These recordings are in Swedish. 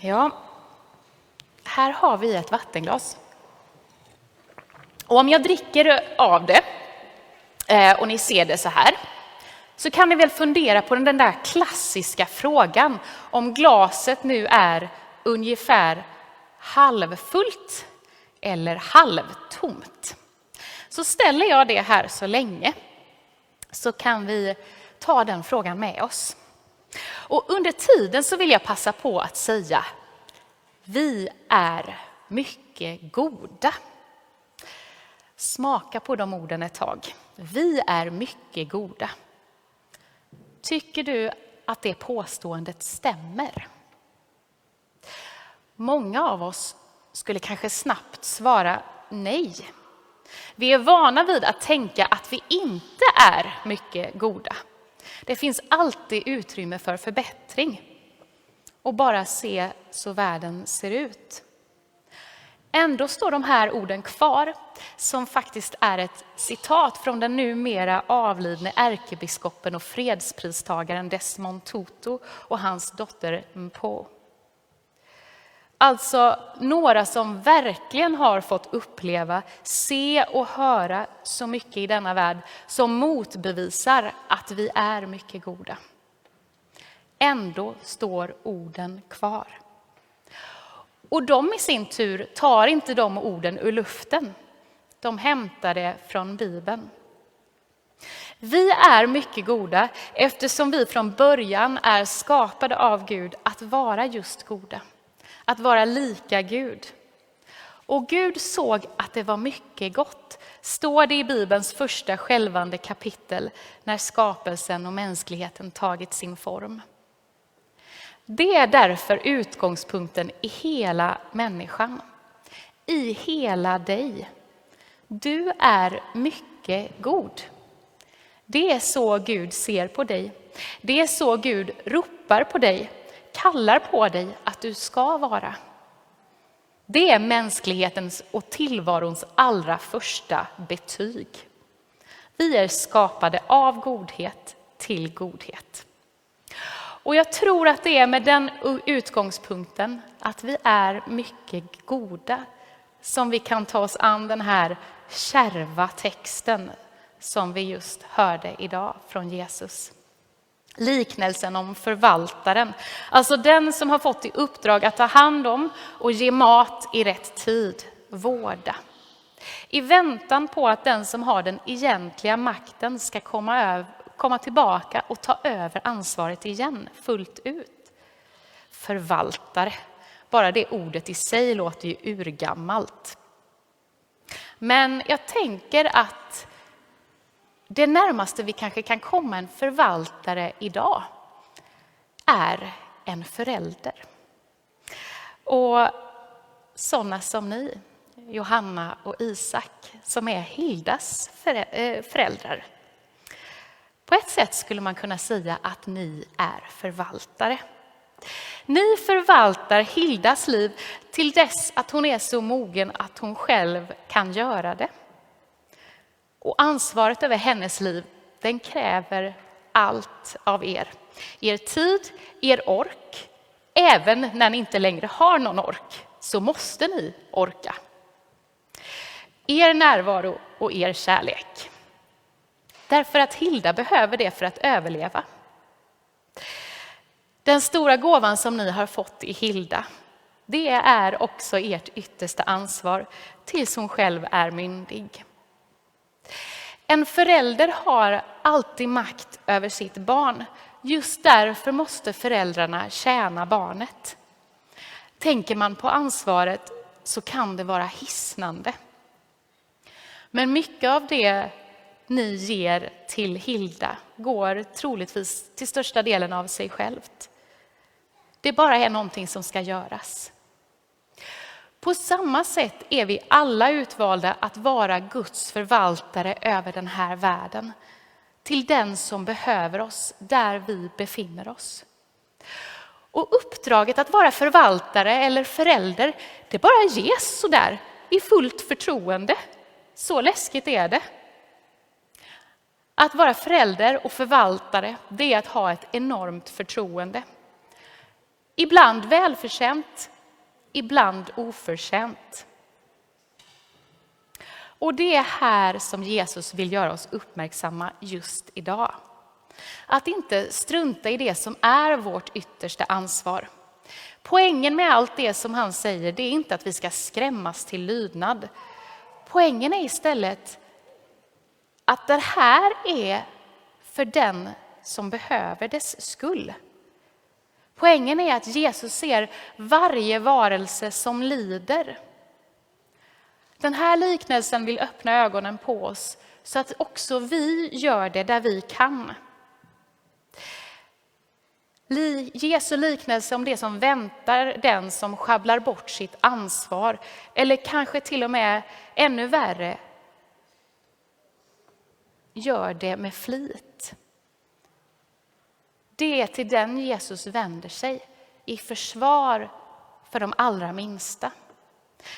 Ja, här har vi ett vattenglas. Och om jag dricker av det, och ni ser det så här, så kan ni väl fundera på den där klassiska frågan om glaset nu är ungefär halvfullt eller halvtomt. Så ställer jag det här så länge, så kan vi ta den frågan med oss. Och under tiden så vill jag passa på att säga: vi är mycket goda. Smaka på de orden ett tag. Vi är mycket goda. Tycker du att det påståendet stämmer? Många av oss skulle kanske snabbt svara nej. Vi är vana vid att tänka att vi inte är mycket goda. Det finns alltid utrymme för förbättring. Och bara se så världen ser ut. Ändå står de här orden kvar, som faktiskt är ett citat från den numera avlidne ärkebiskopen och fredspristagaren Desmond Tutu och hans dotter Mpå. Alltså några som verkligen har fått uppleva, se och höra så mycket i denna värld som motbevisar att vi är mycket goda. Ändå står orden kvar. Och de i sin tur tar inte de orden ur luften. De hämtar det från Bibeln. Vi är mycket goda eftersom vi från början är skapade av Gud att vara just goda. Att vara lika Gud. Och Gud såg att det var mycket gott, står det i Bibelns första skälvande kapitel, när skapelsen och mänskligheten tagit sin form. Det är därför utgångspunkten i hela människan, i hela dig. Du är mycket god. Det är så Gud ser på dig. Det är så Gud ropar på dig, kallar på dig att du ska vara. Det är mänsklighetens och tillvarons allra första betyg. Vi är skapade av godhet till godhet. Och jag tror att det är med den utgångspunkten, att vi är mycket goda, som vi kan ta oss an den här kärva texten som vi just hörde idag från Jesus. Liknelsen om förvaltaren, alltså den som har fått i uppdrag att ta hand om och ge mat i rätt tid, vårda. I väntan på att den som har den egentliga makten ska komma tillbaka och ta över ansvaret igen fullt ut. Förvaltare, bara det ordet i sig låter ju urgammalt. Men jag tänker att det närmaste vi kanske kan komma en förvaltare idag är en förälder. Och sådana som ni, Johanna och Isak, som är Hildas föräldrar. På ett sätt skulle man kunna säga att ni är förvaltare. Ni förvaltar Hildas liv till dess att hon är så mogen att hon själv kan göra det. Och ansvaret över hennes liv, den kräver allt av er. Er tid, er ork, även när ni inte längre har någon ork, så måste ni orka. Er närvaro och er kärlek. Därför att Hilda behöver det för att överleva. Den stora gåvan som ni har fått i Hilda, det är också ert yttersta ansvar tills hon själv är myndig. En förälder har alltid makt över sitt barn. Just därför måste föräldrarna tjäna barnet. Tänker man på ansvaret så kan det vara hisnande. Men mycket av det ni ger till Hilda går troligtvis till största delen av sig självt. Det bara är någonting som ska göras. På samma sätt är vi alla utvalda att vara Guds förvaltare över den här världen. Till den som behöver oss, där vi befinner oss. Och uppdraget att vara förvaltare eller förälder, det bara ges så där i fullt förtroende. Så läskigt är det. Att vara förälder och förvaltare, det är att ha ett enormt förtroende. Ibland välförtjänt, ibland oförtjänt. Och det är här som Jesus vill göra oss uppmärksamma just idag. Att inte strunta i det som är vårt yttersta ansvar. Poängen med allt det som han säger, det är inte att vi ska skrämmas till lydnad. Poängen är istället att det här är för den som behöver dess skull. Poängen är att Jesus ser varje varelse som lider. Den här liknelsen vill öppna ögonen på oss så att också vi gör det där vi kan. Jesu liknelse om det som väntar den som schabblar bort sitt ansvar, eller kanske till och med ännu värre, gör det med flit. Det är till den Jesus vänder sig i försvar för de allra minsta.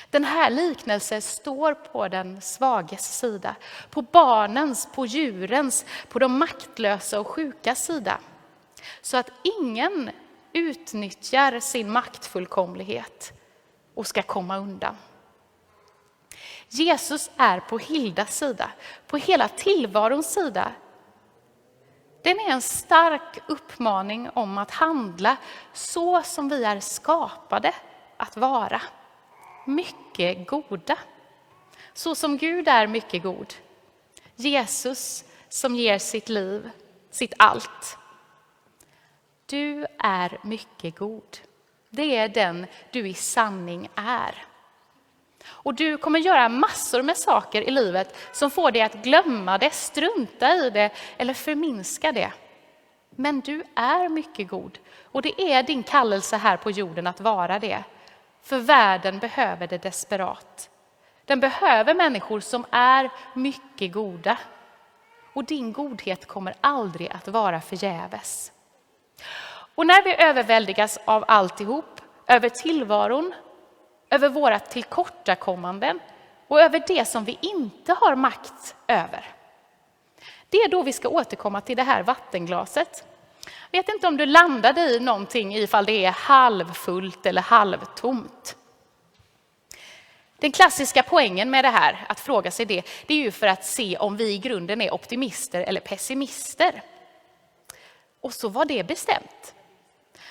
Den här liknelsen står på den svages sida, på barnens, på djurens, på de maktlösa och sjuka sida. Så att ingen utnyttjar sin maktfullkomlighet och ska komma undan. Jesus är på Hildas sida, på hela tillvarons sida. Den är en stark uppmaning om att handla så som vi är skapade att vara. Mycket goda. Så som Gud är mycket god. Jesus som ger sitt liv, sitt allt. Du är mycket god. Det är den du i sanning är. Och du kommer göra massor med saker i livet som får dig att glömma det, strunta i det eller förminska det. Men du är mycket god. Och det är din kallelse här på jorden att vara det. För världen behöver det desperat. Den behöver människor som är mycket goda. Och din godhet kommer aldrig att vara förgäves. Och när vi överväldigas av alltihop, över tillvaron, över våra tillkortakommanden och över det som vi inte har makt över. Det är då vi ska återkomma till det här vattenglaset. Jag vet inte om du landade i någonting ifall det är halvfullt eller halvtomt. Den klassiska poängen med det här, att fråga sig det, det är ju för att se om vi i grunden är optimister eller pessimister. Och så var det bestämt.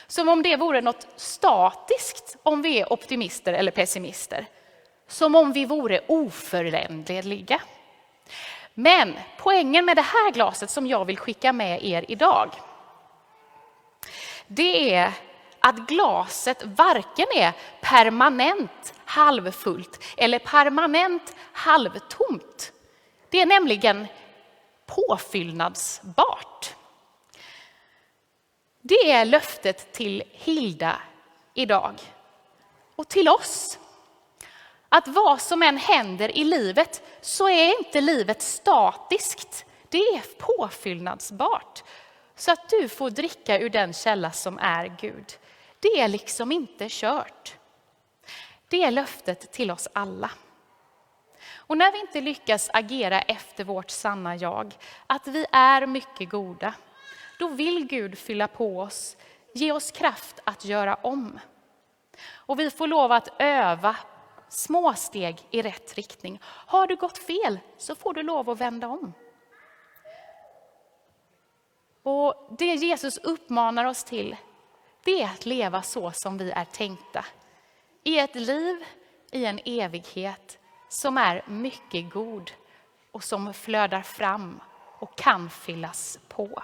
Som om det vore något statiskt om vi är optimister eller pessimister. Som om vi vore oföränderliga. Men poängen med det här glaset som jag vill skicka med er idag, det är att glaset varken är permanent halvfullt eller permanent halvtomt. Det är nämligen påfyllnadsbart. Det är löftet till Hilda idag och till oss. Att vad som än händer i livet så är inte livet statiskt. Det är påfyllnadsbart. Så att du får dricka ur den källa som är Gud. Det är liksom inte kört. Det är löftet till oss alla. Och när vi inte lyckas agera efter vårt sanna jag, att vi är mycket goda, då vill Gud fylla på oss, ge oss kraft att göra om. Och vi får lov att öva små steg i rätt riktning. Har du gått fel så får du lov att vända om. Och det Jesus uppmanar oss till, det är att leva så som vi är tänkta. I ett liv, i en evighet som är mycket god och som flödar fram och kan fyllas på.